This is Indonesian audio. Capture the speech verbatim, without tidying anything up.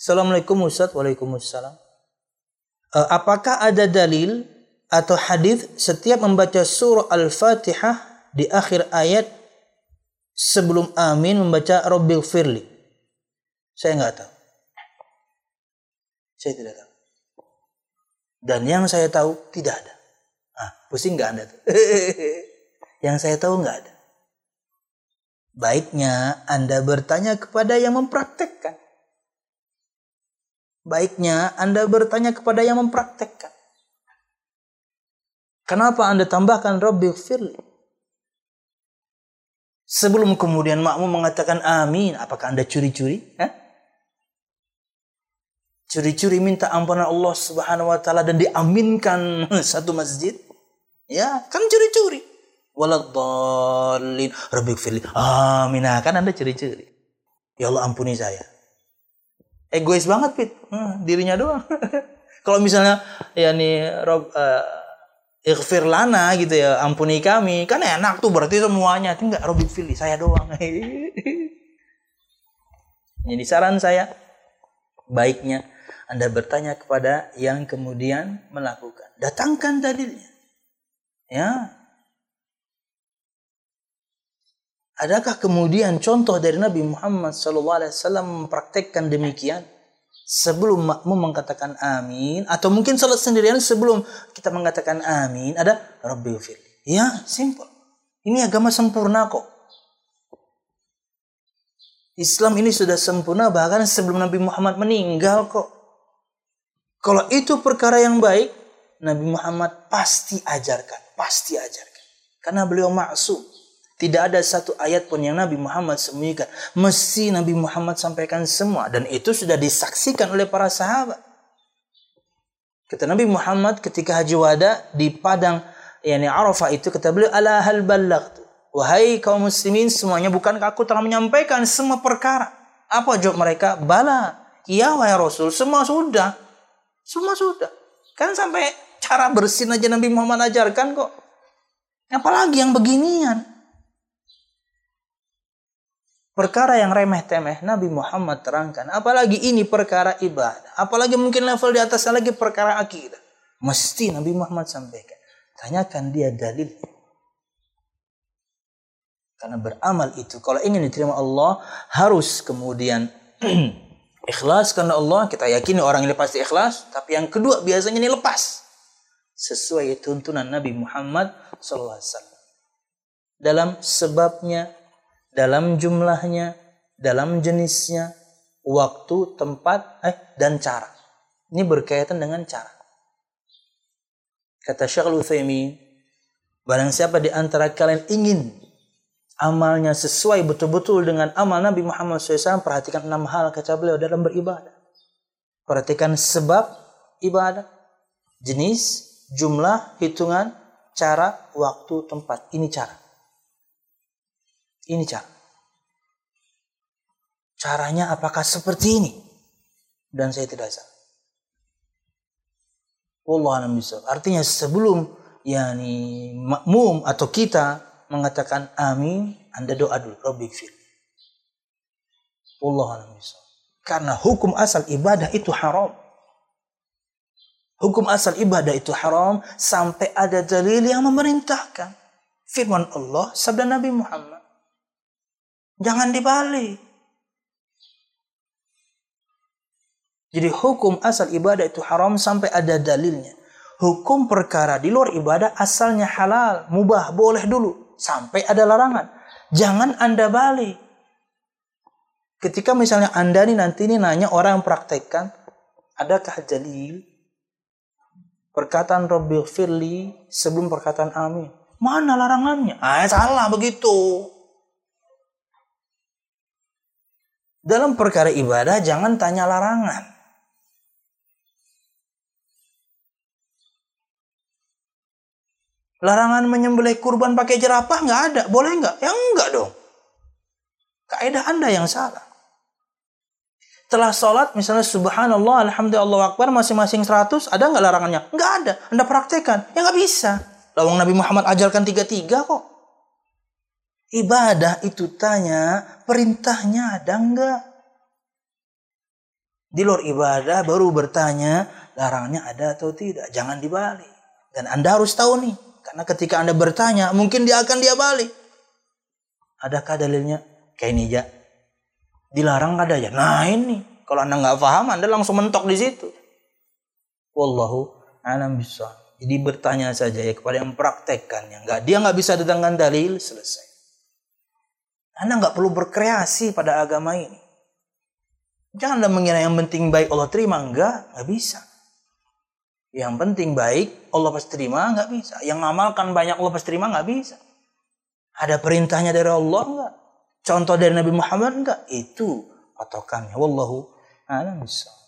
Assalamualaikum Ustaz. Waalaikumsalam. Uh, apakah ada dalil atau hadis setiap membaca surah Al-Fatihah di akhir ayat sebelum amin membaca Rabbighfirli? Saya nggak tahu. Saya tidak tahu. Dan yang saya tahu tidak ada. Ah, pusing nggak ada. Yang saya tahu nggak ada. Baiknya Anda bertanya kepada yang mempraktekkan. Baiknya Anda bertanya kepada yang mempraktekkan. Kenapa Anda tambahkan Rabbighfirli? Sebelum kemudian makmum mengatakan amin, apakah Anda curi-curi? Hah? Curi-curi minta ampunan Allah Subhanahu Wa Taala dan diaminkan satu masjid? Ya, kan curi-curi. Waladhdhallin, Robi'fir. Amin. Nah, kan Anda curi-curi. Ya Allah ampuni saya. Egois banget, Pit. Hmm, dirinya doang. Kalau misalnya ya nih Rob uh, ighfir lana gitu ya, ampuni kami. Kan enak tuh berarti semuanya. Itu enggak Robi'fir, saya doang. Jadi saran saya baiknya Anda bertanya kepada yang kemudian melakukan. Datangkan dalilnya. Ya. Adakah kemudian contoh dari Nabi Muhammad shallallahu alaihi wasallam mempraktekkan demikian sebelum makmum mengatakan amin, atau mungkin salat sendirian sebelum kita mengatakan amin ada Rabbighfirli? Ya, simple. Ini agama sempurna kok. Islam ini sudah sempurna bahkan sebelum Nabi Muhammad meninggal kok. Kalau itu perkara yang baik, Nabi Muhammad pasti ajarkan, pasti ajarkan. Karena beliau maksum. Tidak ada satu ayat pun yang Nabi Muhammad sembunyikan. Mesti Nabi Muhammad sampaikan semua. Dan itu sudah disaksikan oleh para sahabat. Kata Nabi Muhammad ketika Haji Wada di Padang, yakni Arafah itu, kata beliau, ala hal ballagtu. Wahai kaum muslimin semuanya, bukankah aku telah menyampaikan semua perkara? Apa jawab mereka? Bala. Ya wahai Rasul, semua sudah. Semua sudah. Kan sampai cara bersin aja Nabi Muhammad ajarkan kok. Apalagi yang beginian. Perkara yang remeh-temeh Nabi Muhammad terangkan. Apalagi ini perkara ibadah. Apalagi mungkin level di atasnya lagi perkara akidah. Mesti Nabi Muhammad sampaikan. Tanyakan dia dalilnya. Karena beramal itu kalau ingin diterima Allah harus kemudian ikhlas karena Allah. Kita yakini orang ini pasti ikhlas. Tapi yang kedua biasanya ini lepas. Sesuai tuntunan Nabi Muhammad shallallahu alaihi wasallam. Dalam sebabnya, dalam jumlahnya, dalam jenisnya, waktu, tempat, eh, dan cara. Ini berkaitan dengan cara. Kata Syekh Luthfi, barang siapa di antara kalian ingin amalnya sesuai betul-betul dengan amal Nabi Muhammad shallallahu alaihi wasallam, perhatikan enam hal, kata beliau, dalam beribadah. Perhatikan sebab ibadah, jenis, jumlah, hitungan, cara, waktu, tempat. Ini cara. Ini cara. Caranya apakah seperti ini? Dan saya tidak salah. Wallahu alam. Artinya sebelum yakni makmum atau kita mengatakan amin, Anda doa dulu Rabbighfir. Wallahu alam. Karena hukum asal ibadah itu haram. Hukum asal ibadah itu haram sampai ada dalil yang memerintahkan. Firman Allah, sabda Nabi Muhammad. Jangan dibalik. Jadi hukum asal ibadah itu haram sampai ada dalilnya. Hukum perkara di luar ibadah asalnya halal, mubah, boleh dulu. Sampai ada larangan. Jangan Anda balik. Ketika misalnya Anda nih nanti nih nanya orang yang praktekkan, adakah dalil perkataan Rabbighfirli sebelum perkataan amin? Mana larangannya? Ah, salah begitu. Dalam perkara ibadah jangan tanya larangan. Larangan menyembelih kurban pakai jerapah nggak ada, boleh nggak? Ya nggak dong. Kaidah Anda yang salah. Telah sholat misalnya Subhanallah, Alhamdulillah, Allahu Akbar masing-masing seratus, ada nggak larangannya? Nggak ada. Anda praktekkan, ya nggak bisa. Lawang Nabi Muhammad ajarkan tiga tiga kok. Ibadah itu tanya perintahnya ada enggak? Di luar ibadah baru bertanya larangannya ada atau tidak. Jangan dibalik. Dan Anda harus tahu nih. Karena ketika Anda bertanya mungkin dia akan dia balik. Adakah dalilnya? Kayak ini aja. Dilarang ada ya. Nah ini. Kalau Anda nggak paham Anda langsung mentok di situ. Wallahu alam bishawab. Jadi bertanya saja ya kepada yang praktekkannya. Nggak, dia nggak bisa datangkan dalil. Selesai. Anda nggak perlu berkreasi pada agama ini. Jangan Anda mengira yang penting baik Allah terima. Enggak, enggak bisa. Yang penting baik Allah pasti terima, enggak bisa. Yang amalkan banyak Allah pasti terima, enggak bisa. Ada perintahnya dari Allah enggak? Contoh dari Nabi Muhammad enggak? Itu patokannya. Wallahu alam bisa.